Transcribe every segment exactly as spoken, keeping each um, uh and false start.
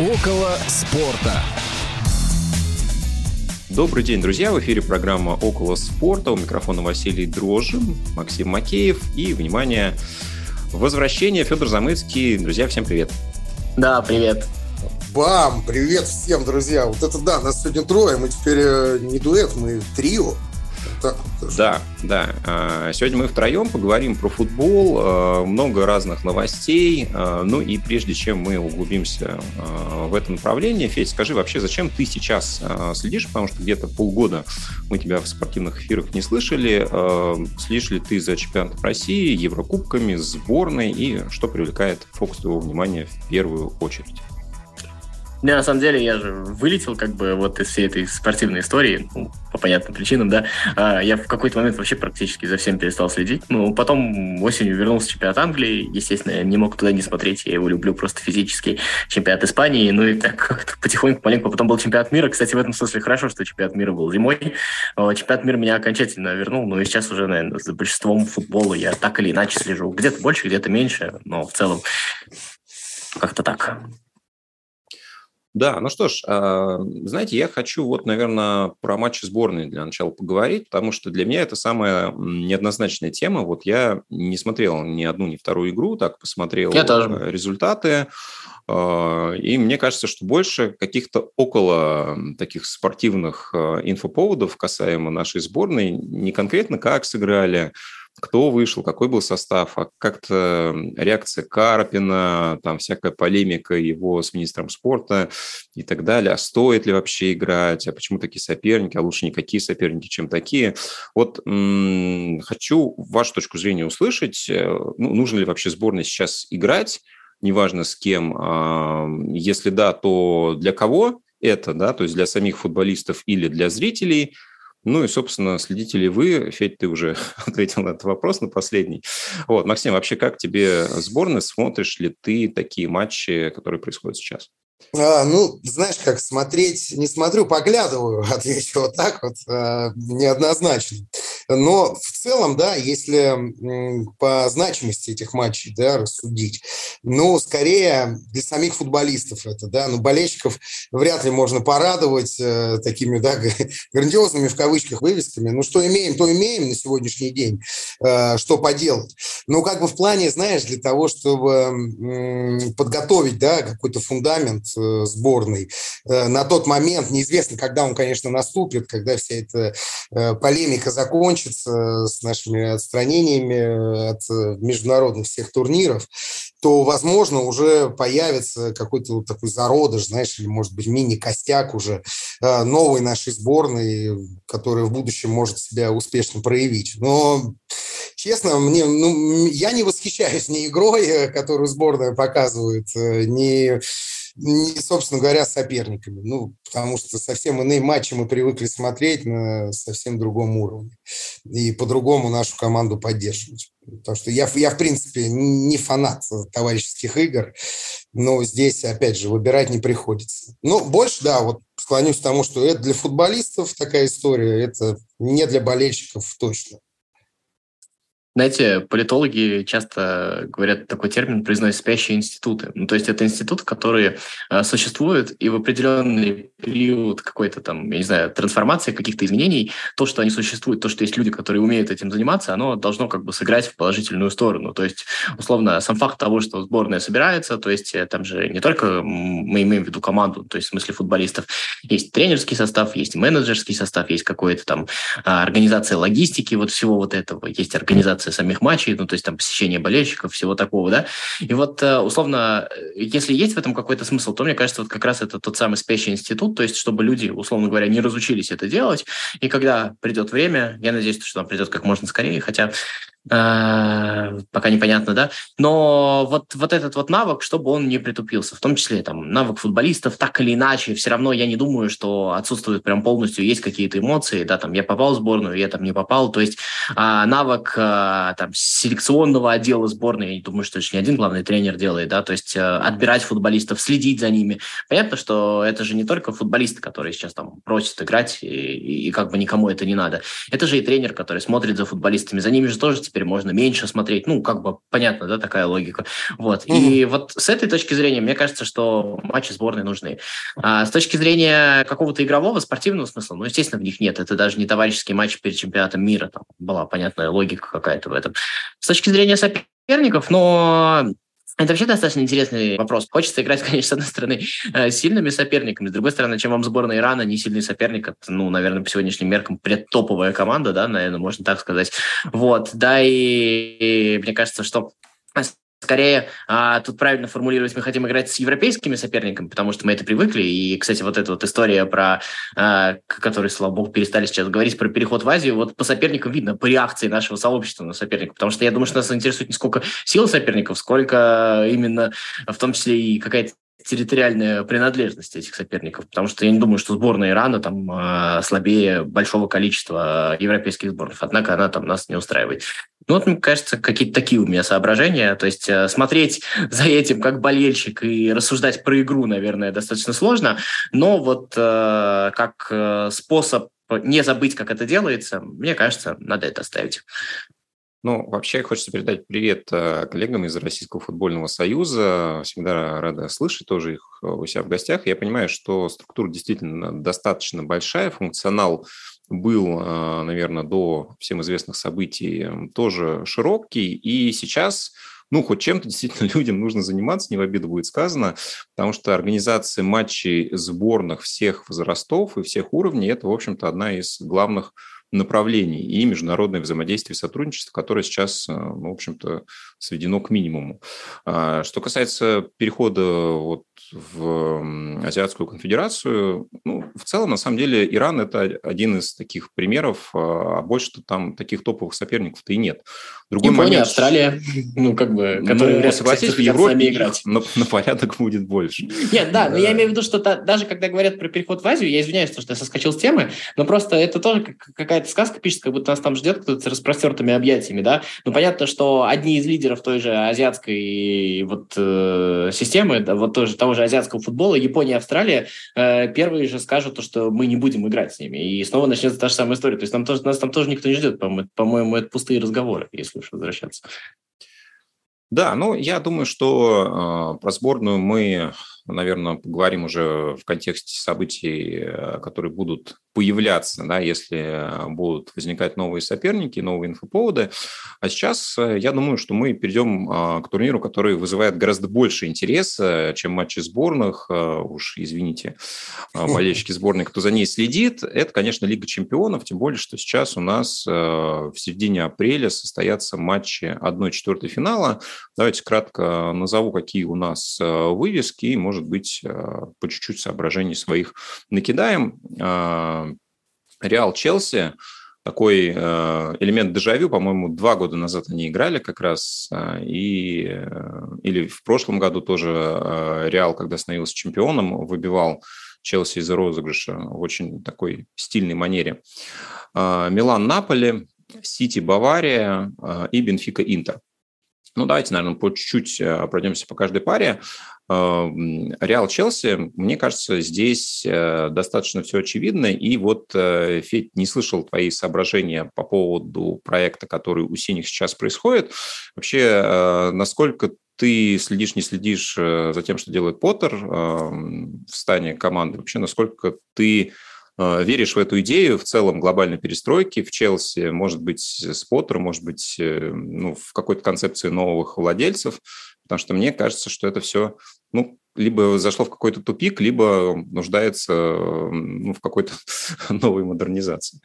«Около спорта». Добрый день, друзья! В эфире программа «Около спорта». У микрофона Василий Дрожжин, Максим Макеев и, внимание, возвращение Фёдор Замыцкий. Друзья, всем привет! Да, привет! Бам! Привет всем, друзья! Вот это да, нас сегодня трое, мы теперь не дуэт, мы трио. Так, да, да. Сегодня мы втроем поговорим про футбол, много разных новостей. Ну и прежде чем мы углубимся в это направление, Федь, скажи вообще, зачем ты сейчас следишь? Потому что где-то полгода мы тебя в спортивных эфирах не слышали. Следишь ли ты за чемпионатом России, Еврокубками, сборной? И что привлекает фокус твоего внимания в первую очередь? Да, на самом деле, я же вылетел как бы вот из всей этой спортивной истории, ну, по понятным причинам, да. Я в какой-то момент вообще практически за всем перестал следить. Ну, потом осенью вернулся в чемпионат Англии. Естественно, не мог туда не смотреть. Я его люблю просто физически. Чемпионат Испании. Ну, и так как-то потихоньку, маленько. Потом был чемпионат мира. Кстати, в этом смысле хорошо, что чемпионат мира был зимой. Чемпионат мира меня окончательно вернул. Ну, и сейчас уже, наверное, за большинством футбола я так или иначе слежу. Где-то больше, где-то меньше. Но в целом как-то так. Да, ну что ж, знаете, я хочу вот, наверное, про матчи сборной для начала поговорить, потому что для меня это самая неоднозначная тема. Вот я не смотрел ни одну, ни вторую игру, так посмотрел результаты. И мне кажется, что больше каких-то около таких спортивных инфоповодов касаемо нашей сборной, не конкретно как сыграли, кто вышел, какой был состав, а как-то реакция Карпина, там всякая полемика его с министром спорта и так далее. А стоит ли вообще играть? А почему такие соперники? А лучше никакие соперники, чем такие. Вот м-м, хочу вашу точку зрения услышать. Ну, нужно ли вообще сборной сейчас играть? Неважно с кем. Если да, то для кого это? Да? То есть для самих футболистов или для зрителей? Ну и, собственно, следите ли вы? Федь, ты уже ответил на этот вопрос, на последний. Вот, Максим, вообще как тебе сборная? Смотришь ли ты такие матчи, которые происходят сейчас? А, ну, знаешь, как смотреть, не смотрю, поглядываю, отвечу вот так вот, а, неоднозначно. Но в целом, да, если м, по значимости этих матчей, да, рассудить, ну, скорее для самих футболистов это, да, ну, болельщиков вряд ли можно порадовать э, такими, да, грандиозными, в кавычках, вывесками. Ну, что имеем, то имеем на сегодняшний день, э, что поделать. Но как бы в плане, знаешь, для того, чтобы м, подготовить, да, какой-то фундамент сборной. На тот момент неизвестно, когда он, конечно, наступит, когда вся эта полемика закончится с нашими отстранениями от международных всех турниров, то, возможно, уже появится какой-то вот такой зародыш, знаешь, или, может быть, мини-костяк уже новой нашей сборной, которая в будущем может себя успешно проявить. Но, честно, мне, ну, я не восхищаюсь ни игрой, которую сборная показывает, ни... Не, собственно говоря, с соперниками. Ну, потому что совсем иные матчи мы привыкли смотреть на совсем другом уровне. И по-другому нашу команду поддерживать. Потому что я, я в принципе, не фанат товарищеских игр, но здесь, опять же, выбирать не приходится. Ну, больше, да, вот склонюсь к тому, что это для футболистов такая история, это не для болельщиков точно. Знаете, политологи часто говорят, такой термин произносят «спящие институты». Ну, то есть это институты, которые а, существуют, и в определенный период какой-то там, я не знаю, трансформации, каких-то изменений, то, что они существуют, то, что есть люди, которые умеют этим заниматься, оно должно как бы сыграть в положительную сторону. То есть, условно, сам факт того, что сборная собирается, то есть там же не только мы имеем в виду команду, то есть в смысле футболистов, есть тренерский состав, есть менеджерский состав, есть какая-то там организация логистики вот всего вот этого, есть организация самих матчей, ну, то есть там посещение болельщиков, всего такого, да. И вот, условно, если есть в этом какой-то смысл, то, мне кажется, вот как раз это тот самый спящий институт, то есть чтобы люди, условно говоря, не разучились это делать, и когда придет время, я надеюсь, что оно придет как можно скорее, хотя... пока непонятно, да, но вот, вот этот вот навык, чтобы он не притупился, в том числе там навык футболистов, так или иначе, все равно я не думаю, что отсутствует прям полностью, есть какие-то эмоции, да, там я попал в сборную, я там не попал, то есть а, навык а, там селекционного отдела сборной, я думаю, что это же не один главный тренер делает, да, то есть а, отбирать футболистов, следить за ними, понятно, что это же не только футболисты, которые сейчас там просят играть, и, и как бы никому это не надо, это же и тренер, который смотрит за футболистами, за ними же тоже теперь можно меньше смотреть. Ну, как бы, понятно, да, такая логика. Вот. Mm-hmm. И вот с этой точки зрения, мне кажется, что матчи сборной нужны. А с точки зрения какого-то игрового, спортивного смысла, ну, естественно, в них нет. Это даже не товарищеские матчи перед чемпионатом мира. Там была понятная логика какая-то в этом. С точки зрения соперников, но... Это вообще достаточно интересный вопрос. Хочется играть, конечно, с одной стороны, с сильными соперниками, с другой стороны, чем вам сборная Ирана, не сильный соперник, это, ну, наверное, по сегодняшним меркам предтоповая команда, да, наверное, можно так сказать. Вот, да, и, и мне кажется, что... Скорее, а, тут правильно формулировать, мы хотим играть с европейскими соперниками, потому что мы это привыкли. И, кстати, вот эта вот история, про а, которой, слава богу, перестали сейчас говорить, про переход в Азию, вот по соперникам видно, по реакции нашего сообщества на соперников. Потому что я думаю, что нас интересует не сколько сил соперников, сколько именно, в том числе и какая-то территориальная принадлежность этих соперников, потому что я не думаю, что сборная Ирана там э, слабее большого количества европейских сборных, однако она там нас не устраивает. Ну вот, мне кажется, какие-то такие у меня соображения, то есть э, смотреть за этим как болельщик и рассуждать про игру, наверное, достаточно сложно, но вот э, как э, способ не забыть, как это делается, мне кажется, надо это оставить. Ну, вообще, хочется передать привет коллегам из Российского футбольного союза. Всегда рада слышать тоже их у себя в гостях. Я понимаю, что структура действительно достаточно большая. Функционал был, наверное, до всем известных событий тоже широкий. И сейчас... Ну, хоть чем-то действительно людям нужно заниматься, не в обиду будет сказано, потому что организация матчей сборных всех возрастов и всех уровней – это, в общем-то, одна из главных направлений и международное взаимодействие и сотрудничество, которое сейчас, в общем-то, сведено к минимуму. Что касается перехода вот в Азиатскую конфедерацию, ну, в целом, на самом деле, Иран – это один из таких примеров, а больше-то там таких топовых соперников-то и нет. Другой Япония, момент, Австралия, ну, как бы, которые, ну, согласитесь, в Европе играть. На, на порядок будет больше. Нет, да, но я имею в виду, что та, даже когда говорят про переход в Азию, я извиняюсь, что я соскочил с темы, но просто это тоже какая-то сказка пишется, как будто нас там ждет кто-то с распростертыми объятиями, да. Ну, понятно, что одни из лидеров той же азиатской вот, э, системы, да, вот тоже, того же азиатского футбола, Япония, Австралия, э, первые же скажут, что мы не будем играть с ними, и снова начнется та же самая история. То есть нам тоже, нас там тоже никто не ждет, по-моему, по-моему, это пустые разговоры, если возвращаться. Да, ну, я думаю, что э, про сборную мы, наверное, поговорим уже в контексте событий, которые будут появляться, да, если будут возникать новые соперники, новые инфоповоды. А сейчас, я думаю, что мы перейдем э, к турниру, который вызывает гораздо больше интереса, чем матчи сборных. Э, уж, извините, э, болельщики сборной, кто за ней следит. Это, конечно, Лига чемпионов, тем более, что сейчас у нас э, в середине апреля состоятся матчи одна четвертая финала. Давайте кратко назову, какие у нас вывески, и, может быть, по чуть-чуть соображений своих накидаем. Реал, Челси. Такой элемент дежавю, по-моему, два года назад они играли как раз, и, или в прошлом году тоже Реал, когда становился чемпионом, выбивал Челси из розыгрыша в очень такой стильной манере. Милан, Наполи, Сити, Бавария и Бенфика, Интер. Ну, давайте, наверное, по чуть-чуть пройдемся по каждой паре. Реал, Челси, мне кажется, здесь достаточно все очевидно. И вот, Федь, не слышал твои соображения по поводу проекта, который у синих сейчас происходит. Вообще, насколько ты следишь, не следишь за тем, что делает Поттер в стане команды? Вообще, насколько ты... веришь в эту идею в целом глобальной перестройки в Челси, может быть, с Поттером, может быть, ну, в какой-то концепции новых владельцев, потому что мне кажется, что это все, ну, либо зашло в какой-то тупик, либо нуждается, ну, в какой-то новой модернизации.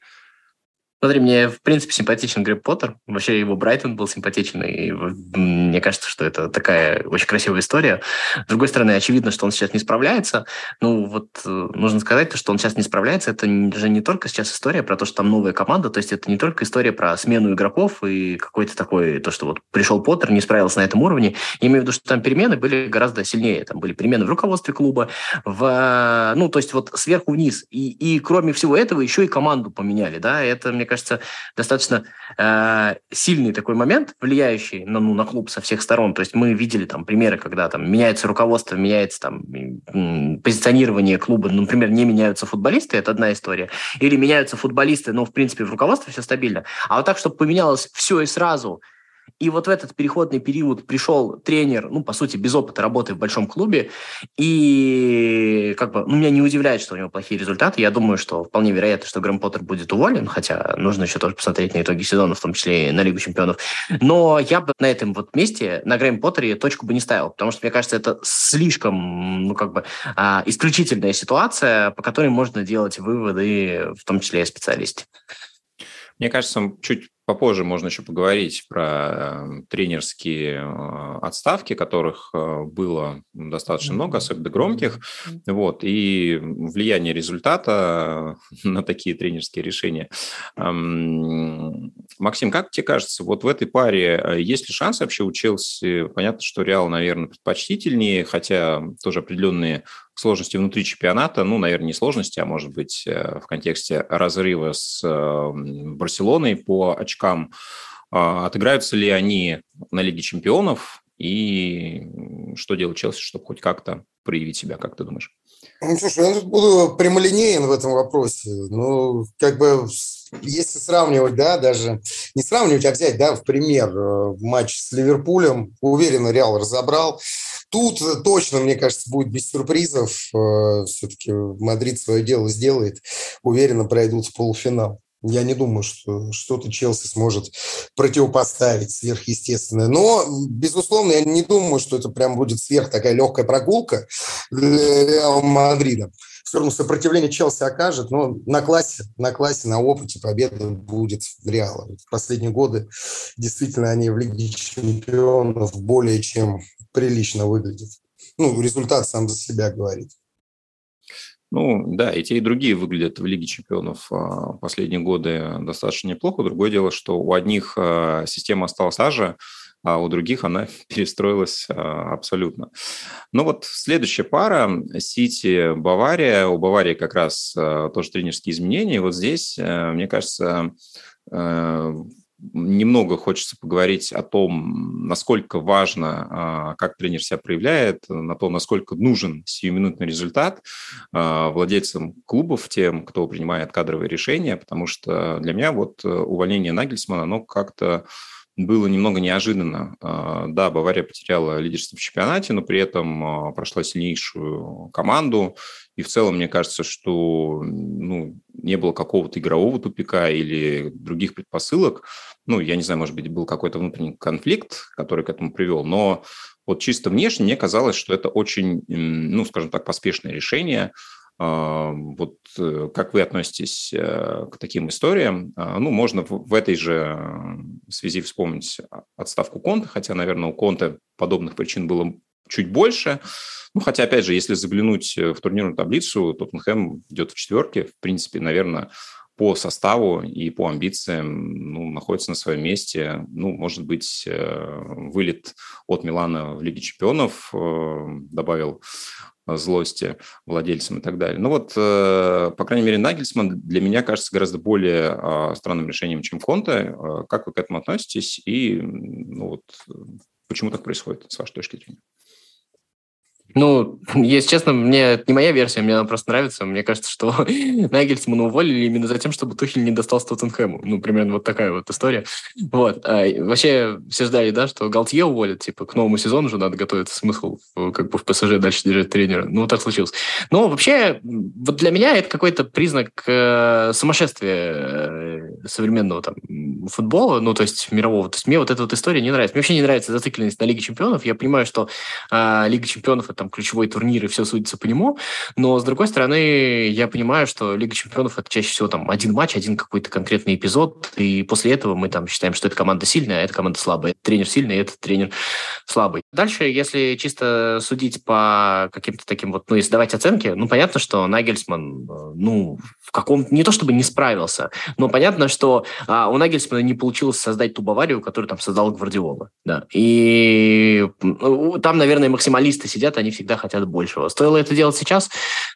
Смотри, мне, в принципе, симпатичен Грэм Поттер. Вообще, его Брайтон был симпатичен, и мне кажется, что это такая очень красивая история. С другой стороны, очевидно, что он сейчас не справляется. Ну, вот нужно сказать, что он сейчас не справляется. Это же не только сейчас история про то, что там новая команда, то есть это не только история про смену игроков и какой-то такой, то, что вот пришел Поттер, не справился на этом уровне. Я имею в виду, что там перемены были гораздо сильнее. Там были перемены в руководстве клуба, в, ну, то есть вот сверху вниз. И, и кроме всего этого еще и команду поменяли, да, это, мне мне кажется, достаточно э, сильный такой момент, влияющий на, ну, на клуб со всех сторон. То есть мы видели там примеры, когда там меняется руководство, меняется там позиционирование клуба. Например, не меняются футболисты, это одна история. Или меняются футболисты, но в принципе в руководстве все стабильно. А вот так, чтобы поменялось все и сразу. И вот в этот переходный период пришел тренер, ну, по сути, без опыта работы в большом клубе, и как бы, ну, меня не удивляет, что у него плохие результаты. Я думаю, что вполне вероятно, что Грэм Поттер будет уволен, хотя нужно еще тоже посмотреть на итоги сезона, в том числе и на Лигу чемпионов. Но я бы на этом вот месте, на Грэм Поттере, точку бы не ставил, потому что, мне кажется, это слишком, ну, как бы, исключительная ситуация, по которой можно делать выводы, в том числе и специалисты. Мне кажется, чуть попозже можно еще поговорить про тренерские отставки, которых было достаточно много, особенно громких, вот, и влияние результата на такие тренерские решения. Максим, как тебе кажется, вот в этой паре есть ли шанс вообще у Челси? Понятно, что Реал, наверное, предпочтительнее, хотя тоже определенные сложности внутри чемпионата, ну, наверное, не сложности, а, может быть, в контексте разрыва с Барселоной по очкам. Отыграются ли они на Лиге чемпионов? И что делать Челси, чтобы хоть как-то проявить себя, как ты думаешь? Ну, слушай, я тут буду прямолинеен в этом вопросе. Ну, как бы, если сравнивать, да, даже не сравнивать, а взять, да, в пример матч с Ливерпулем, уверенно Реал разобрал. Тут точно, мне кажется, будет без сюрпризов. Все-таки Мадрид свое дело сделает. Уверенно пройдут в полуфинал. Я не думаю, что что-то Челси сможет противопоставить сверхъестественное. Но, безусловно, я не думаю, что это прям будет сверх такая легкая прогулка для Реала Мадрида. Все равно сопротивление Челси окажет, но на классе, на классе, на опыте победа будет Реала. В последние годы действительно они в Лиге чемпионов более чем прилично выглядят. Ну, результат сам за себя говорит. Ну, да, и те, и другие выглядят в Лиге чемпионов последние годы достаточно неплохо. Другое дело, что у одних система осталась та же, а у других она перестроилась абсолютно. Ну вот следующая пара – Сити-Бавария. У Баварии как раз тоже тренерские изменения. И вот здесь, мне кажется, немного хочется поговорить о том, насколько важно, как тренер себя проявляет, на то, насколько нужен сиюминутный результат владельцам клубов, тем, кто принимает кадровые решения, потому что для меня вот увольнение Нагельсмана, оно как-то было немного неожиданно. Да, Бавария потеряла лидерство в чемпионате, но при этом прошла сильнейшую команду. И в целом, мне кажется, что, ну, не было какого-то игрового тупика или других предпосылок. Ну, я не знаю, может быть, был какой-то внутренний конфликт, который к этому привел. Но вот чисто внешне мне казалось, что это очень, ну, скажем так, поспешное решение. Вот как вы относитесь к таким историям? Ну, можно в этой же связи вспомнить отставку Конте, хотя, наверное, у Конте подобных причин было чуть больше. Ну, хотя, опять же, если заглянуть в турнирную таблицу, Тоттенхэм идет в четверке. В принципе, наверное, по составу и по амбициям, ну, находится на своем месте. Ну, может быть, вылет от Милана в Лиге чемпионов добавил злости владельцам и так далее. Ну вот, по крайней мере, Нагельсман для меня кажется гораздо более странным решением, чем Конте. Как вы к этому относитесь и, ну, вот, почему так происходит с вашей точки зрения? Ну, если честно, мне это не моя версия, мне она просто нравится. Мне кажется, что Нагельсмана уволили именно за тем, чтобы Тухель не достался Тоттенхэму. Ну, примерно вот такая вот история. Вот. А вообще все ждали, да, что Галтье уволят, типа, к новому сезону уже надо готовиться, смысл как бы в ПСЖ дальше держать тренера. Ну, вот так случилось. Но вообще, вот для меня это какой-то признак э, сумасшествия э, современного там футбола, ну, то есть мирового. То есть мне вот эта вот история не нравится. Мне вообще не нравится зацикленность на Лиге чемпионов. Я понимаю, что э, Лига чемпионов там ключевой турнир, и все судится по нему. Но, с другой стороны, я понимаю, что Лига чемпионов – это чаще всего там один матч, один какой-то конкретный эпизод, и после этого мы там считаем, что эта команда сильная, а эта команда слабая. Этот тренер сильный, а этот тренер слабый. Дальше, если чисто судить по каким-то таким вот, ну, если давать оценки, ну, понятно, что Нагельсман, ну, в каком-то, не то чтобы не справился, но понятно, что а, у Нагельсмана не получилось создать ту Баварию, которую там создал Гвардиола. Да. И ну, там, наверное, максималисты сидят, они всегда хотят большего. Стоило это делать сейчас,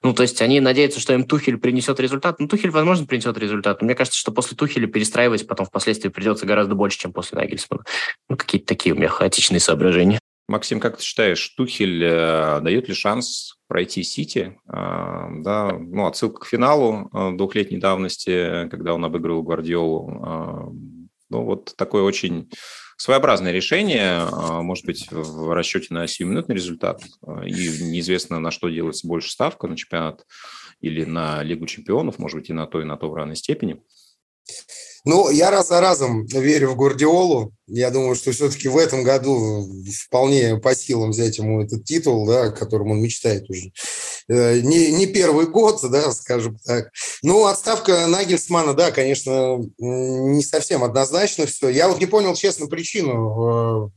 ну, то есть они надеются, что им Тухель принесет результат. Ну, Тухель, возможно, принесет результат, но мне кажется, что после Тухеля перестраивать потом впоследствии придется гораздо больше, чем после Нагельсмана. Ну, какие-то такие у меня хаотичные соображения. Максим, как ты считаешь, Тухель э, дает ли шанс пройти Сити? Э, да, ну, отсылка к финалу э, двухлетней давности, когда он обыграл Гвардиолу. Э, ну, вот такое очень своеобразное решение, э, может быть, в расчете на сиюминутный результат. Э, и неизвестно, на что делается больше ставка, на чемпионат или на Лигу чемпионов, может быть, и на то, и на то в равной степени. Ну, я раз за разом верю в Гвардиолу. Я думаю, что все-таки в этом году вполне по силам взять ему этот титул, да, о котором он мечтает уже. Не, не первый год, да, скажем так. Ну, отставка Нагельсмана, да, конечно, не совсем однозначно все. Я вот не понял, честно, причину,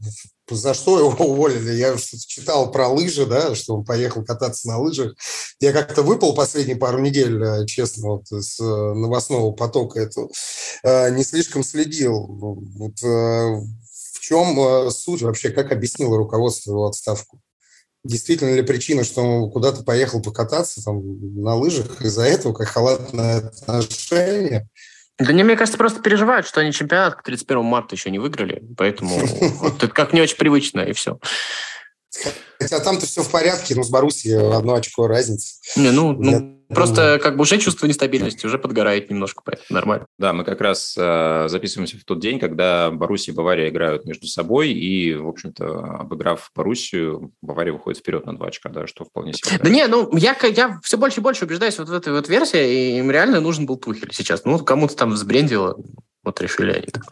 за что его уволили. Я что-то читал про лыжи, да, что он поехал кататься на лыжах. Я как-то выпал последние пару недель, честно, вот, с новостного потока этого. Не слишком следил. Вот, в чем суть вообще, как объяснило руководство его отставку? Действительно ли причина, что он куда-то поехал покататься там, на лыжах, из-за этого как халатное отношение? Да не, мне кажется, просто переживают, что они чемпионат к тридцать первого марта еще не выиграли, поэтому это как не очень привычно, и все. Хотя там-то все в порядке, но с Боруссией одно очко разница. Не, ну, ну просто как бы уже чувство нестабильности, уже подгорает немножко, поэтому нормально. Да, мы как раз э, записываемся в тот день, когда Боруссия и Бавария играют между собой, и, в общем-то, обыграв Боруссию, Бавария выходит вперед на два очка, да, что вполне себе. Да не, ну, я, я все больше и больше убеждаюсь вот в этой вот версии, и им реально нужен был Тухель сейчас. Ну, кому-то там взбрендило, вот решили они так.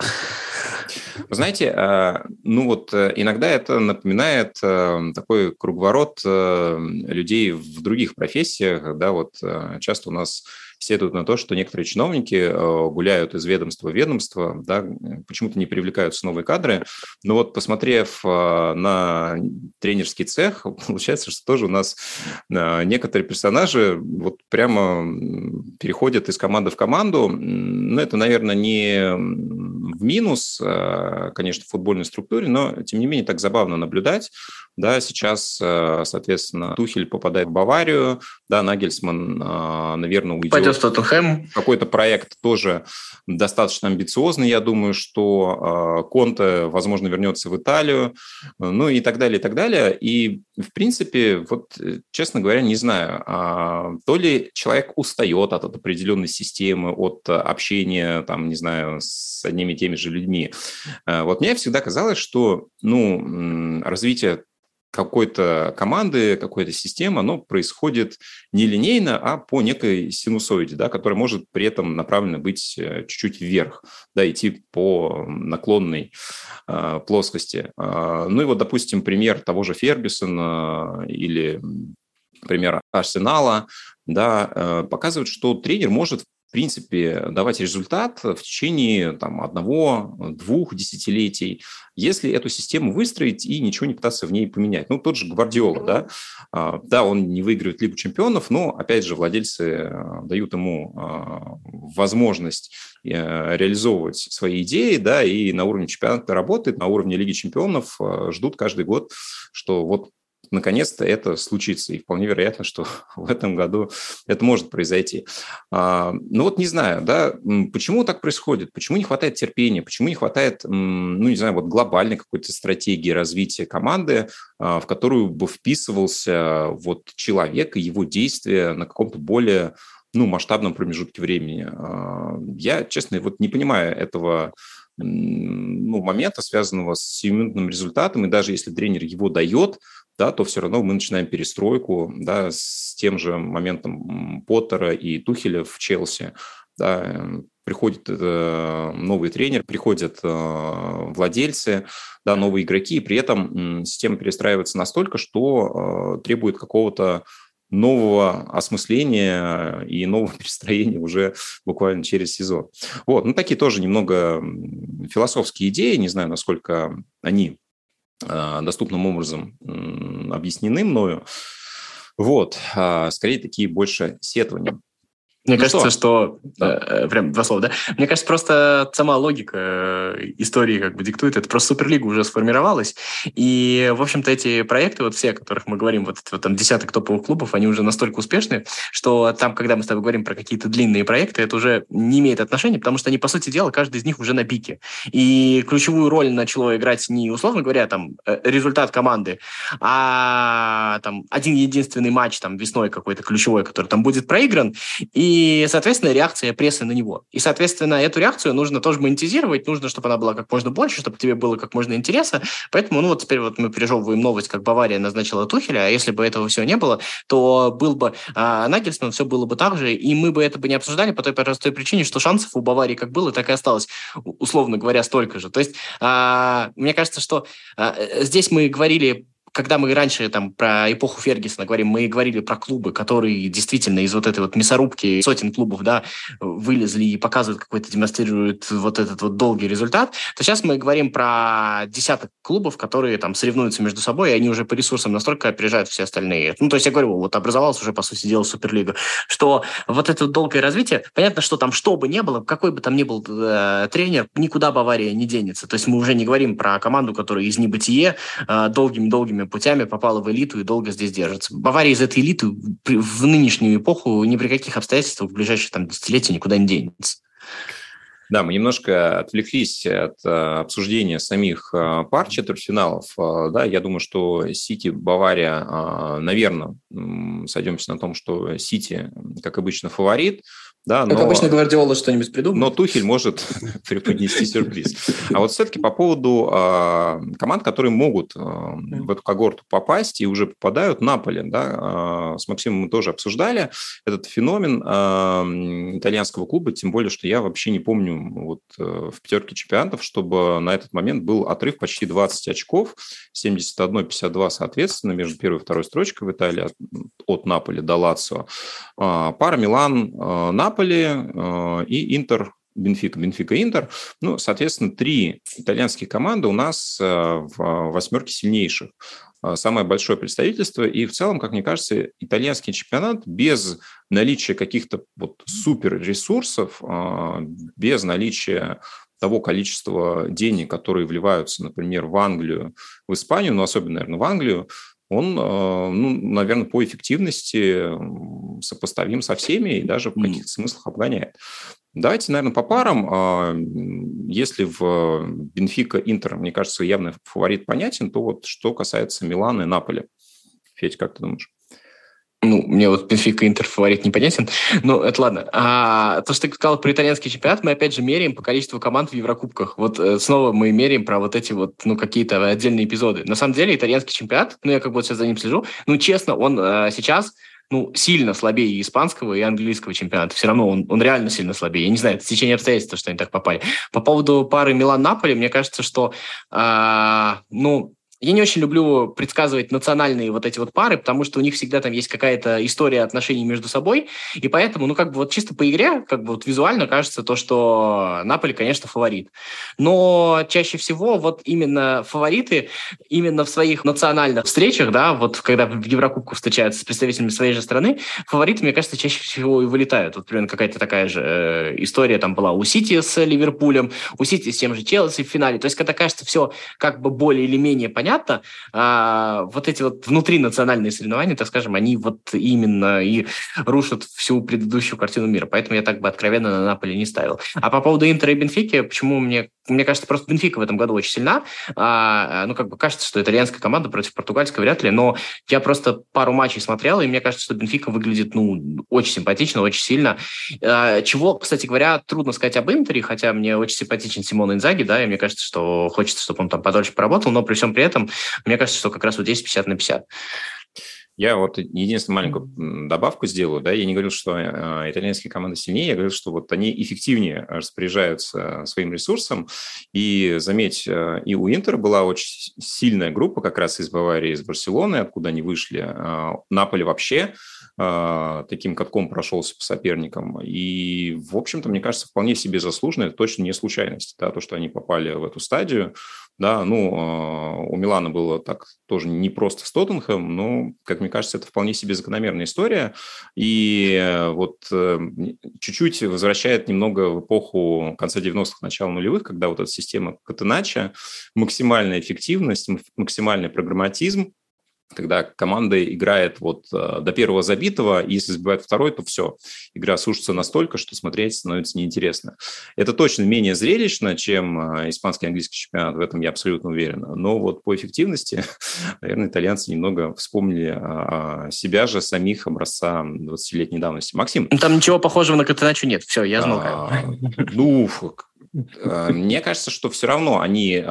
Вы знаете, ну вот иногда это напоминает такой круговорот людей в других профессиях, да, вот часто у нас все идут на то, что некоторые чиновники гуляют из ведомства в ведомство, да, почему-то не привлекаются новые кадры, но вот посмотрев на тренерский цех, получается, что тоже у нас некоторые персонажи вот прямо переходят из команды в команду, но это, наверное, не в минус, конечно, в футбольной структуре, но, тем не менее, так забавно наблюдать. Да, сейчас, соответственно, Тухель попадает в Баварию, да, Нагельсман, наверное, уйдет. Пойдет в Тоттенхэм. Какой-то проект тоже достаточно амбициозный, я думаю, что Конте, возможно, вернется в Италию, ну и так далее, и так далее. И, в принципе, вот, честно говоря, не знаю, то ли человек устает от определенной системы, от общения, там, не знаю, с одними и теми же людьми. Вот мне всегда казалось, что, ну, развитие какой-то команды, какой-то системы, оно происходит не линейно, а по некой синусоиде, да, которая может при этом направлена быть чуть-чуть вверх, да, идти по наклонной э, плоскости. Э, ну и вот, допустим, пример того же Фергюсона или пример Арсенала, да, э, показывает, что тренер может в принципе давать результат в течение там, одного-двух десятилетий, если эту систему выстроить и ничего не пытаться в ней поменять. Ну, тот же Гвардиола, да, да, он не выигрывает Лигу чемпионов, но, опять же, владельцы дают ему возможность реализовывать свои идеи, да, и на уровне чемпионата работает, на уровне Лиги чемпионов ждут каждый год, что вот наконец-то это случится, и вполне вероятно, что в этом году это может произойти. А, ну вот не знаю, да, почему так происходит, почему не хватает терпения, почему не хватает, ну не знаю, вот глобальной какой-то стратегии развития команды, а, в которую бы вписывался вот человек и его действия на каком-то более, ну, масштабном промежутке времени. А, я, честно, вот не понимаю этого, ну, момента, связанного с сиюминутным результатом, и даже если тренер его дает, да, то все равно мы начинаем перестройку, да, с тем же моментом Поттера и Тухеля в Челси. Да, приходит э, новый тренер, приходят э, владельцы, да, новые игроки, и при этом э, система перестраивается настолько, что э, требует какого-то нового осмысления и нового перестроения уже буквально через сезон. Вот, ну, такие тоже немного философские идеи, не знаю, насколько они доступным образом объяснены мною. Вот, скорее такие больше сетования. Мне ну кажется, что... что... Да. Прям два слова, да? Мне кажется, просто сама логика истории как бы диктует. Это просто Суперлига уже сформировалась. И, в общем-то, эти проекты, вот все, о которых мы говорим, вот, вот там десяток топовых клубов, они уже настолько успешны, что там, когда мы с тобой говорим про какие-то длинные проекты, это уже не имеет отношения, потому что они, по сути дела, каждый из них уже на пике. И ключевую роль начало играть не, условно говоря, там, результат команды, а там один-единственный матч там весной какой-то ключевой, который там будет проигран, и И, соответственно, реакция прессы на него. И, соответственно, эту реакцию нужно тоже монетизировать, нужно, чтобы она была как можно больше, чтобы тебе было как можно интереса. Поэтому, ну, вот теперь вот мы пережевываем новость, как Бавария назначила Тухеля, а если бы этого всего не было, то был бы а, Нагельсман, все было бы так же, и мы бы это бы не обсуждали по той простой причине, что шансов у Баварии как было, так и осталось, условно говоря, столько же. То есть, а, мне кажется, что а, здесь мы говорили... Когда мы раньше там про эпоху Фергюсона говорим, мы говорили про клубы, которые действительно из вот этой вот мясорубки сотен клубов, да, вылезли и показывают какой-то, демонстрируют вот этот вот долгий результат, то сейчас мы говорим про десяток клубов, которые там соревнуются между собой, и они уже по ресурсам настолько опережают все остальные. Ну, то есть я говорю, вот образовалась уже, по сути дела, Суперлига, что вот это вот долгое развитие, понятно, что там что бы ни было, какой бы там ни был э, тренер, никуда Бавария не денется. То есть мы уже не говорим про команду, которая из небытия э, долгими-долгими путями попала в элиту и долго здесь держится. Бавария из этой элиты в нынешнюю эпоху ни при каких обстоятельствах в ближайшие там, десятилетия никуда не денется. Да, мы немножко отвлеклись от обсуждения самих пар четвертьфиналов. Да, я думаю, что Сити, Бавария, наверное, сойдемся на том, что Сити, как обычно, фаворит. Да, как но, обычно Гвардиола что-нибудь придумал. Но Тухель может преподнести сюрприз. А вот все-таки по поводу э, команд, которые могут э, в эту когорту попасть и уже попадают. Наполи, да, э, с Максимом мы тоже обсуждали этот феномен э, итальянского клуба, тем более, что я вообще не помню вот, э, в пятерке чемпионатов, чтобы на этот момент был отрыв почти двадцать очков, семьдесят один пятьдесят два соответственно, между первой и второй строчкой в Италии от, от Наполи до Лацио. Э, пара Милан, э, Наполи, Наполи и Интер, Бенфика, Бенфика, Интер. Ну, соответственно, три итальянские команды у нас в восьмерке сильнейших. Самое большое представительство. И в целом, как мне кажется, итальянский чемпионат без наличия каких-то вот суперресурсов, без наличия того количества денег, которые вливаются, например, в Англию, в Испанию, но особенно, наверное, в Англию, он, ну, наверное, по эффективности сопоставим со всеми и даже в каких-то смыслах обгоняет. Давайте, наверное, по парам. Если в Бенфика, Интер, мне кажется, явно фаворит понятен, то вот что касается Милана и Наполи. Федь, как ты думаешь? Ну, мне вот Бенфика, Интер фаворит непонятен, но это ладно. А, то, что ты сказал про итальянский чемпионат, мы опять же меряем по количеству команд в Еврокубках. Вот снова мы меряем про вот эти вот, ну, какие-то отдельные эпизоды. На самом деле, итальянский чемпионат, ну, я как бы сейчас за ним слежу, ну, честно, он а, сейчас... ну, сильно слабее испанского и английского чемпионата. Все равно он, он реально сильно слабее. Я не знаю, это течение обстоятельств, что они так попали. По поводу пары Милан-Наполи, мне кажется, что, э, ну, я не очень люблю предсказывать национальные вот эти вот пары, потому что у них всегда там есть какая-то история отношений между собой, и поэтому, ну, как бы вот чисто по игре, как бы вот визуально кажется то, что Наполи, конечно, фаворит. Но чаще всего вот именно фавориты именно в своих национальных встречах, да, вот когда в Еврокубку встречаются с представителями своей же страны, фавориты, мне кажется, чаще всего и вылетают. Вот примерно какая-то такая же э, история там была у Сити с Ливерпулем, у Сити с тем же Челси в финале. То есть, когда кажется все как бы более или менее понятно, понятно, а вот эти вот внутринациональные соревнования, так скажем, они вот именно и рушат всю предыдущую картину мира, поэтому я так бы откровенно на Наполи не ставил. А по поводу Интера и Бенфики, почему мне, мне кажется, просто Бенфика в этом году очень сильна, а, ну, как бы кажется, что итальянская команда против португальской вряд ли, но я просто пару матчей смотрел, и мне кажется, что Бенфика выглядит, ну, очень симпатично, очень сильно, а, чего, кстати говоря, трудно сказать об Интере, хотя мне очень симпатичен Симоне Инзаги, да, и мне кажется, что хочется, чтобы он там подольше поработал, но при всем при этом мне кажется, что как раз вот здесь пятьдесят на пятьдесят. Я вот единственную маленькую добавку сделаю. Да, я не говорил, что итальянские команды сильнее, я говорил, что вот они эффективнее распоряжаются своим ресурсом. И, заметь, и у Интера была очень сильная группа как раз из Баварии, из Барселоны, откуда они вышли. Наполи вообще таким катком прошелся по соперникам. И, в общем-то, мне кажется, вполне себе заслуженно, это точно не случайность, да, то, что они попали в эту стадию. Да, ну, у Милана было так тоже не просто с Тоттенхэмом, но, как мне кажется, это вполне себе закономерная история. И вот чуть-чуть возвращает немного в эпоху конца девяностых, начала нулевых, когда вот эта система Катеначчо, максимальная эффективность, максимальный программатизм, когда команда играет вот до первого забитого, и если забивает второй, то все. Игра сушится настолько, что смотреть становится неинтересно. Это точно менее зрелищно, чем испанский и английский чемпионат, в этом я абсолютно уверен. Но вот по эффективности, наверное, итальянцы немного вспомнили себя же, самих образца двадцатилетней давности. Максим? Там ничего похожего на Катеначчо нет. Все, я знаю. Ну, мне кажется, что все равно они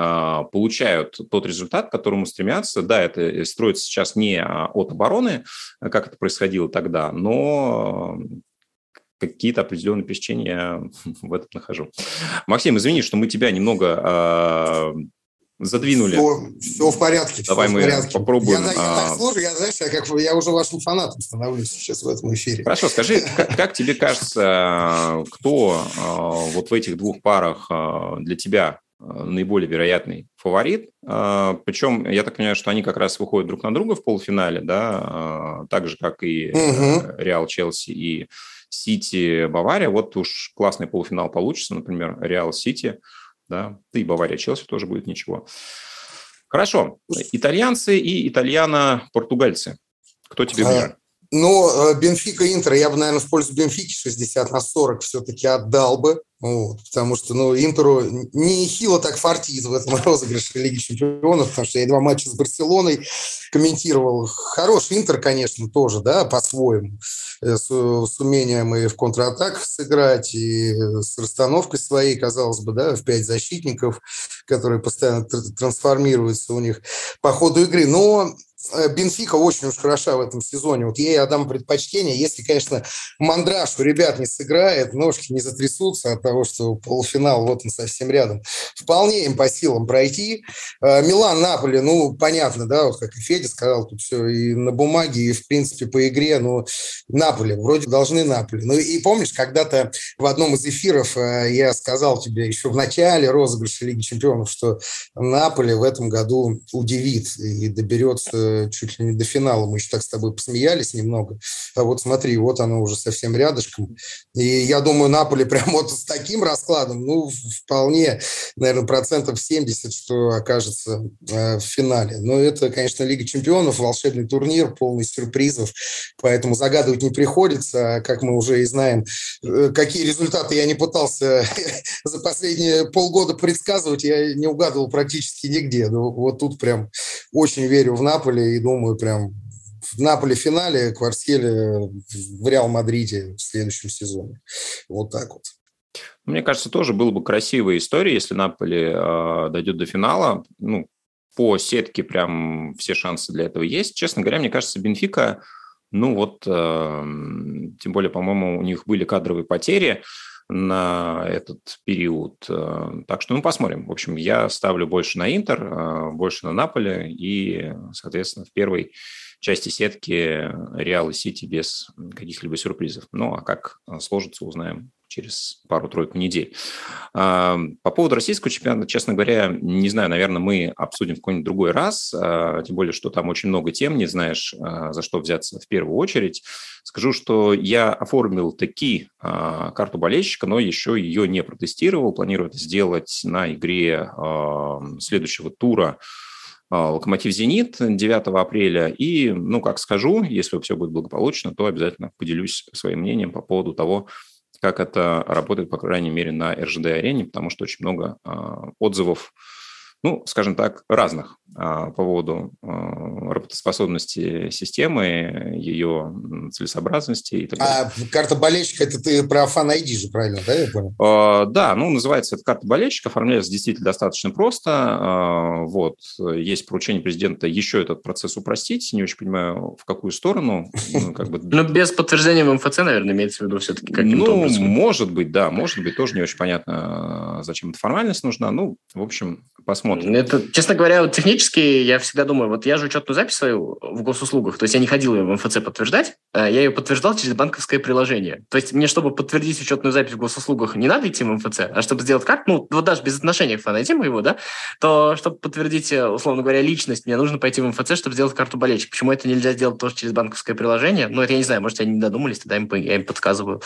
получают тот результат, к которому стремятся. Да, это строится сейчас не от обороны, как это происходило тогда, но какие-то определенные пересечения в этом нахожу. Максим, извини, что мы тебя немного задвинули. Все, все в порядке. Давай все мы в порядке. попробуем. Я, я так слушаю, я, знаешь, я, как, я уже вашим фанатом становлюсь сейчас в этом эфире. Хорошо, скажи, как, как тебе кажется, кто вот в этих двух парах для тебя наиболее вероятный фаворит? Причем, я так понимаю, что они как раз выходят друг на друга в полуфинале, да, так же, как и угу. Реал, Челси и Сити, Бавария. Вот уж классный полуфинал получится, например, Реал, Сити. Да, и Бавария, Челси тоже будет ничего. Хорошо. Итальянцы и итальяно-португальцы. Кто тебе ближе? Ну, Бенфика, Интер. Я бы, наверное, в пользу Бенфики шестьдесят на сорок все-таки отдал бы. Вот, потому что, ну, Интеру нехило так фартит в этом розыгрыше Лиги чемпионов, потому что я два матча с Барселоной комментировал. Хороший Интер, конечно, тоже, да, по-своему, с, с умением и в контратаках сыграть, и с расстановкой своей, казалось бы, да, в пять защитников, которые постоянно тр- трансформируются у них по ходу игры. Но Бенфика очень уж хороша в этом сезоне. Вот ей я дам предпочтение. Если, конечно, мандраж у ребят не сыграет, ножки не затрясутся от того, что полуфинал вот он совсем рядом. Вполне им по силам пройти. Милан, Наполи, ну, понятно, да, вот как и Федя сказал, тут все и на бумаге, и, в принципе, по игре, ну, Наполи, вроде должны Наполи. Ну, и помнишь, когда-то в одном из эфиров я сказал тебе еще в начале розыгрыша Лиги чемпионов, что Наполи в этом году удивит и доберется чуть ли не до финала. Мы еще так с тобой посмеялись немного. А вот смотри, вот оно уже совсем рядышком. И я думаю, Наполи прям вот с таким раскладом, ну, вполне, наверное, процентов семьдесят, что окажется э, в финале. Но это, конечно, Лига чемпионов, волшебный турнир, полный сюрпризов. Поэтому загадывать не приходится. Как мы уже и знаем, э, какие результаты я не пытался за последние полгода предсказывать, я не угадывал практически нигде. Но вот тут прям очень верю в Наполи. И думаю, прям в Наполе в финале, Кварсхеле в Реал Мадриде в следующем сезоне. Вот так вот. Мне кажется, тоже было бы красивая история, если Наполе э, дойдет до финала. Ну, по сетке прям все шансы для этого есть. Честно говоря, мне кажется, Бенфика, ну вот, э, тем более, по-моему, у них были кадровые потери на этот период. Так что, ну, посмотрим. В общем, я ставлю больше на Интер, больше на Наполи и, соответственно, в первой части сетки Реал и Сити без каких-либо сюрпризов. Ну, а как сложится, узнаем через пару-тройку недель. По поводу российского чемпионата, честно говоря, не знаю, наверное, мы обсудим в какой-нибудь другой раз, тем более, что там очень много тем, не знаешь, за что взяться в первую очередь. Скажу, что я оформил таки карту болельщика, но еще ее не протестировал, планирую это сделать на игре следующего тура «Локомотив-Зенит» девятого апреля. И, ну, как скажу, если все будет благополучно, то обязательно поделюсь своим мнением по поводу того, как это работает, по крайней мере, на эр жэ дэ-арене, потому что очень много э, отзывов, ну, скажем так, разных э, по поводу э, работоспособности системы, ее целесообразности и так далее. А карта болельщика, это ты про фан ай ди же, правильно, да, я понял? Э, да, ну, называется это карта болельщика, оформляется действительно достаточно просто. Э, вот, есть поручение президента еще этот процесс упростить, не очень понимаю, в какую сторону. Ну, как бы... Но без подтверждения в эм эф цэ, наверное, имеется в виду все-таки каким-то образом. Ну, может быть, да, может быть, тоже не очень понятно, зачем эта формальность нужна. Ну, в общем, посмотрим. Это, честно говоря, вот технически я всегда думаю, вот я же учетную запись свою в госуслугах, то есть я не ходил ее в МФЦ подтверждать, я ее подтверждал через банковское приложение. То есть мне, чтобы подтвердить учетную запись в госуслугах, не надо идти в МФЦ, а чтобы сделать как, ну, вот даже без отношения к фанатизму его, да, то чтобы подтвердить, условно говоря, личность, мне нужно пойти в МФЦ, чтобы сделать карту болельщика. Почему это нельзя сделать тоже через банковское приложение? Ну, это я не знаю, может, они не додумались, тогда я им подсказываю.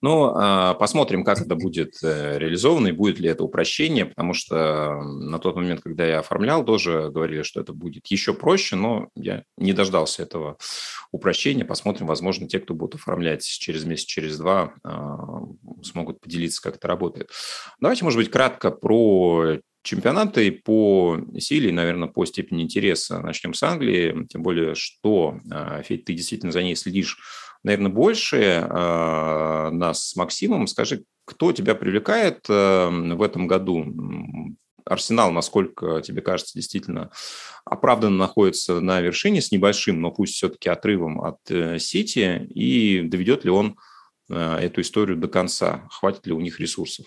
Ну, посмотрим, как это будет реализовано и будет ли это упрощение, потому что на тот момент, когда я оформлял, тоже говорили, что это будет еще проще, но я не дождался этого упрощения. Посмотрим, возможно, те, кто будут оформлять через месяц, через два, смогут поделиться, как это работает. Давайте, может быть, кратко про чемпионаты по силе, наверное, по степени интереса. Начнем с Англии, тем более, что, Федь, ты действительно за ней следишь, наверное, больше э, нас с Максимом. Скажи, кто тебя привлекает э, в этом году? Арсенал, насколько тебе кажется, действительно оправданно находится на вершине с небольшим, но пусть все-таки отрывом от э, Сити, и доведет ли он э, эту историю до конца? Хватит ли у них ресурсов?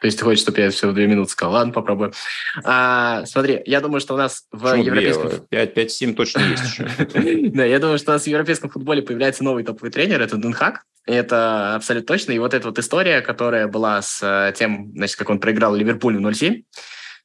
То есть ты хочешь, чтобы я все в две минуты сказал? Ладно, попробуем. А, смотри, я думаю, что у нас в Почему европейском... пять семь точно есть еще. Да, я думаю, что у нас в европейском футболе появляется новый топовый тренер, это Дэн Хаг. Это абсолютно точно. И вот эта вот история, которая была с тем, значит, как он проиграл Ливерпулю ноль семь,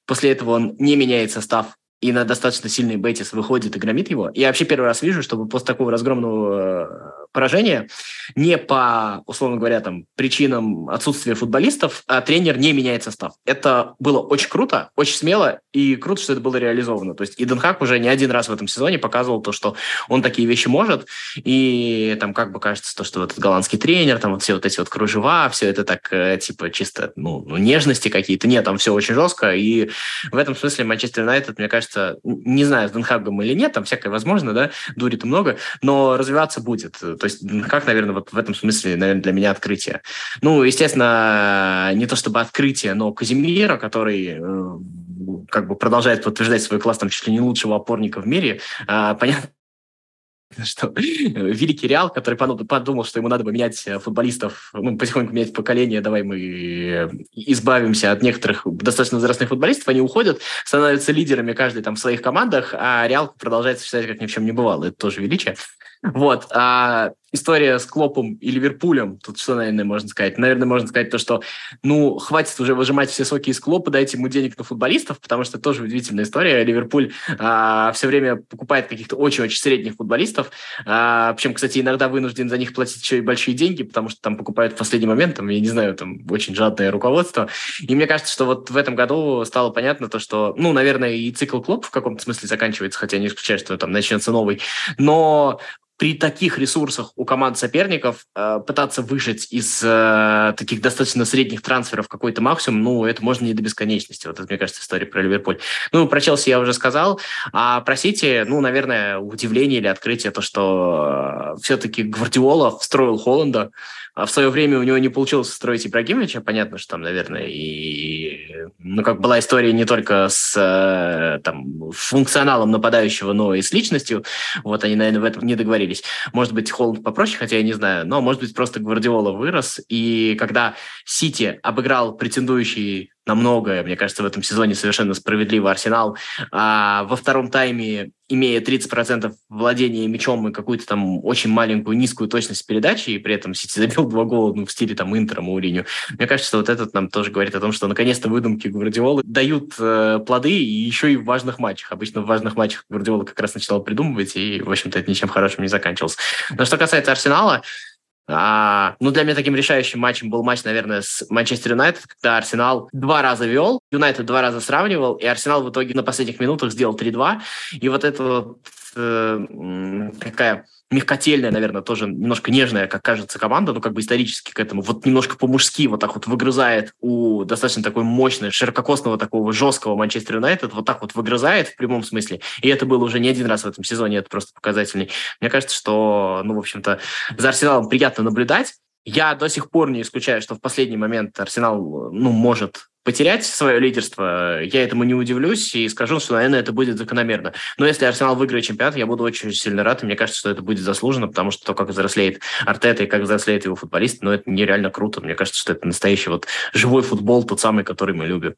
после этого он не меняет состав, и на достаточно сильный Бетис выходит и громит его. Я вообще первый раз вижу, чтобы после такого разгромного поражения не по, условно говоря, там, причинам отсутствия футболистов, а тренер не меняет состав. Это было очень круто, очень смело, и круто, что это было реализовано. То есть и Дэн Хаг уже не один раз в этом сезоне показывал то, что он такие вещи может, и там как бы кажется, то, что этот голландский тренер, там вот все вот эти вот кружева, все это так, типа, чисто, ну, нежности какие-то. Нет, там все очень жестко, и в этом смысле Манчестер Юнайтед, мне кажется, не знаю, с Дэн Хагом или нет, там всякое возможно, да, дури-то много, но развиваться будет. То есть Дэн Хаг, наверное, вот в этом смысле, наверное, для меня открытие. Ну, естественно, не то чтобы открытие, но Казимира, который как бы продолжает подтверждать свой класс там чуть ли не лучшего опорника в мире, понятно, что великий Реал, который подумал, что ему надо бы менять футболистов, ну, потихоньку менять поколение, давай мы избавимся от некоторых достаточно возрастных футболистов, они уходят, становятся лидерами каждый там в своих командах, а Реал продолжает считать, как ни в чем не бывало. Это тоже величие. Вот. А история с Клоппом и Ливерпулем, тут что, наверное, можно сказать? Наверное, можно сказать то, что, ну, хватит уже выжимать все соки из Клоппа, дайте ему денег на футболистов, потому что это тоже удивительная история. Ливерпуль а, все время покупает каких-то очень-очень средних футболистов, а, причем, кстати, иногда вынужден за них платить еще и большие деньги, потому что там покупают в последний момент, там, я не знаю, там очень жадное руководство. И мне кажется, что вот в этом году стало понятно то, что, ну, наверное, и цикл Клоппа в каком-то смысле заканчивается, хотя не исключаю, что там начнется новый, но при таких ресурсах у команд соперников э, пытаться выжать из э, таких достаточно средних трансферов какой-то максимум, ну, это можно не до бесконечности. Вот это, мне кажется, история про Ливерпуль. Ну, про Челси я уже сказал. А про Сити, ну, наверное, удивление или открытие то, что э, все-таки Гвардиола встроил Холланда, а в свое время у него не получилось встроить Ибрагимовича. Понятно, что там, наверное, и... Ну, как была история не только с э, там, функционалом нападающего, но и с личностью. Вот они, наверное, в этом не договорились. Может быть, Холланд попроще, хотя я не знаю, но, может быть, просто Гвардиола вырос, и когда Сити обыграл претендующий на многое, мне кажется, в этом сезоне совершенно справедливо Арсенал, а во втором тайме, имея тридцать процентов владения мячом и какую-то там очень маленькую низкую точность передачи, и при этом Сити забил два гола, ну, в стиле там Интера, Мауриньо. Мне кажется, что вот этот нам тоже говорит о том, что наконец-то выдумки Гвардиолы дают э, плоды, и еще и в важных матчах. Обычно в важных матчах Гвардиола как раз начинал придумывать, и, в общем-то, это ничем хорошим не заканчивалось. Но что касается Арсенала, А, ну, для меня таким решающим матчем был матч, наверное, с Манчестер Юнайтед, когда Арсенал два раза вел, Юнайтед два раза сравнивал, и Арсенал в итоге на последних минутах сделал три-два. И вот это вот э, такая мягкотельная, наверное, тоже немножко нежная, как кажется, команда, ну, как бы исторически к этому, вот немножко по-мужски вот так вот выгрызает у достаточно такой мощной, ширококосного, такого жесткого Манчестер Юнайтед, вот так вот выгрызает в прямом смысле, и это было уже не один раз в этом сезоне, это просто показательный. Мне кажется, что, ну, в общем-то, за Арсеналом приятно наблюдать. Я до сих пор не исключаю, что в последний момент Арсенал, ну, может потерять свое лидерство, я этому не удивлюсь и скажу, что, наверное, это будет закономерно. Но если Арсенал выиграет чемпионат, я буду очень сильно рад, и мне кажется, что это будет заслуженно, потому что то, как взрослеет Артета и как взрослеет его футболист, ну, это нереально круто. Мне кажется, что это настоящий вот живой футбол, тот самый, который мы любим.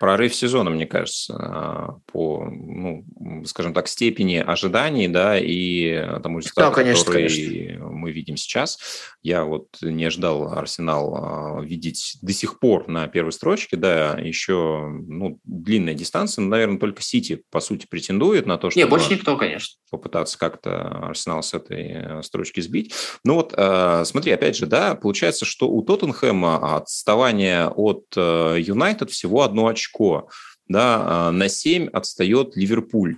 Прорыв сезона, мне кажется, по, ну, скажем так, степени ожиданий, да, и тому результату, да, конечно, который конечно. мы видим сейчас. Я вот не ожидал Арсенал видеть до сих пор на первой строчке, да, еще, ну, длинная дистанция, но, наверное, только Сити, по сути, претендует на то, чтобы... Не, больше никто, конечно. Попытаться как-то Арсенал с этой строчки сбить. Ну вот, смотри, опять же, да, получается, что у Тоттенхэма отставание от Юнайтед всего одно очко. Да, на семь отстает Ливерпуль.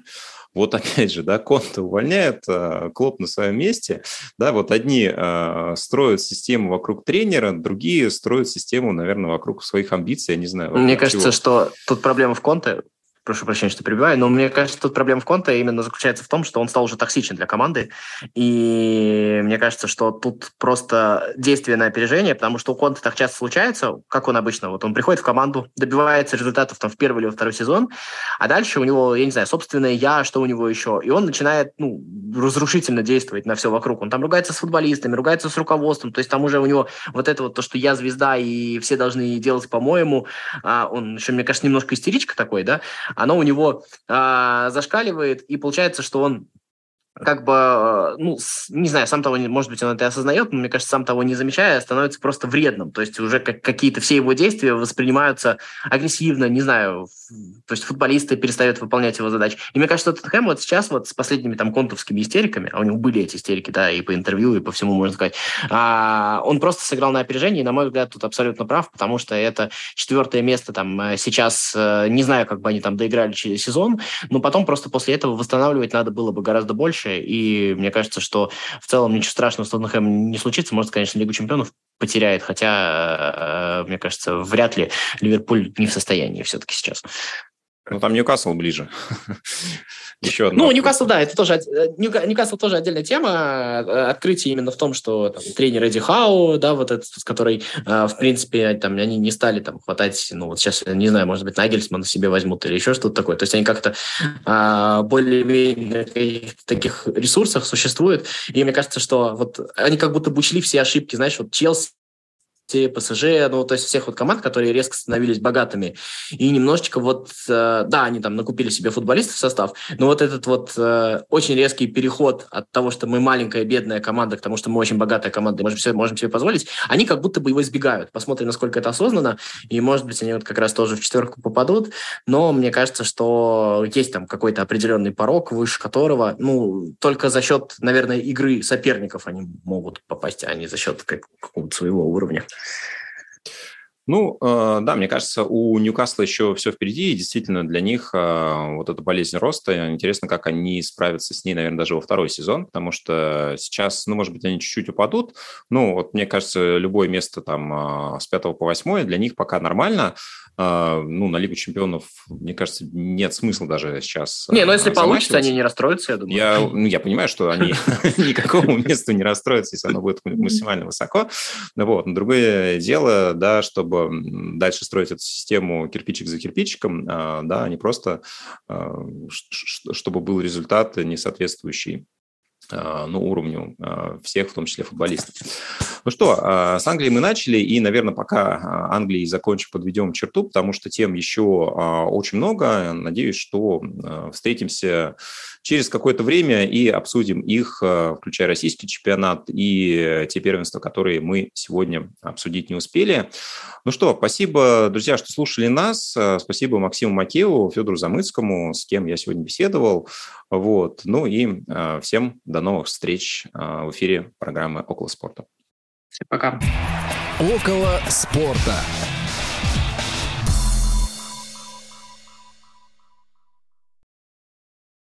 Вот опять же, да, Конте увольняет, Клопп на своем месте. Да, вот одни э, строят систему вокруг тренера, другие строят систему, наверное, вокруг своих амбиций, я не знаю. Мне кажется, чего. что тут проблема в Конте. Прошу прощения, что перебиваю, но мне кажется, тут проблема в Конте именно заключается в том, что он стал уже токсичен для команды, и мне кажется, что тут просто действие на опережение, потому что у Конте так часто случается, как он обычно, вот он приходит в команду, добивается результатов там в первый или во второй сезон, а дальше у него, я не знаю, собственное я, что у него еще, и он начинает, ну, разрушительно действовать на все вокруг, он там ругается с футболистами, ругается с руководством, то есть там уже у него вот это вот то, что я звезда, и все должны делать по-моему, а он еще, мне кажется, немножко истеричка такой, да, оно у него э, зашкаливает, и получается, что он как бы, ну, не знаю, сам того, может быть, он это осознает, но, мне кажется, сам того не замечая, становится просто вредным. То есть уже как, какие-то все его действия воспринимаются агрессивно, не знаю, то есть футболисты перестают выполнять его задачи. И мне кажется, Тоттенхэм вот сейчас вот с последними там контовскими истериками, а у него были эти истерики, да, и по интервью, и по всему, можно сказать, а, он просто сыграл на опережение, и, на мой взгляд, тут абсолютно прав, потому что это четвертое место там сейчас, не знаю, как бы они там доиграли сезон, но потом просто после этого восстанавливать надо было бы гораздо больше. И мне кажется, что в целом ничего страшного с Тоттенхэмом не случится. Может, конечно, Лигу чемпионов потеряет, хотя, мне кажется, вряд ли Ливерпуль не в состоянии все-таки сейчас. Ну, там Ньюкасл ближе. Еще одно. Ну, Ньюкасл, да, это тоже, Ньюкасл тоже отдельная тема. Открытие именно в том, что там, тренер Эдди Хау, да, вот этот, который, в принципе, там, они не стали там хватать, ну, вот сейчас, не знаю, может быть, Нагельсмана себе возьмут или еще что-то такое. То есть они как-то а, более-менее в таких ресурсах существуют. И мне кажется, что вот они как будто бы учли все ошибки, знаешь, вот Челси, ПСЖ, ну, то есть всех вот команд, которые резко становились богатыми. И немножечко вот, э, да, они там накупили себе футболистов в состав, но вот этот вот э, очень резкий переход от того, что мы маленькая бедная команда, к тому, что мы очень богатая команда, и можем себе, можем себе позволить, они как будто бы его избегают. Посмотрим, насколько это осознанно, и, может быть, они вот как раз тоже в четверку попадут, но мне кажется, что есть там какой-то определенный порог, выше которого, ну, только за счет, наверное, игры соперников они могут попасть, а не за счет как- какого-то своего уровня. Ну, да, мне кажется, у Ньюкасла еще все впереди, и действительно для них вот эта болезнь роста, интересно, как они справятся с ней, наверное, даже во второй сезон, потому что сейчас, ну, может быть, они чуть-чуть упадут, ну, вот мне кажется, любое место там с пятого по восьмое для них пока нормально, ну, на Лигу чемпионов, мне кажется, нет смысла даже сейчас. Не, но если получится, они не расстроятся, я думаю. Я, ну, я понимаю, что они никакому месту не расстроятся, если оно будет максимально высоко, вот, но другое дело, да, чтобы дальше строить эту систему кирпичик за кирпичиком, да, а не просто, чтобы был результат не соответствующий, ну, уровню всех, в том числе футболистов. Ну что, с Англией мы начали, и, наверное, пока Англией закончим, подведем черту, потому что тем еще очень много. Надеюсь, что встретимся через какое-то время и обсудим их, включая российский чемпионат и те первенства, которые мы сегодня обсудить не успели. Ну что, спасибо, друзья, что слушали нас. Спасибо Максиму Макееву, Фёдору Замыцкому, с кем я сегодня беседовал. Вот. Ну и всем до новых встреч в эфире программы «Около спорта». Всем пока. «Около спорта».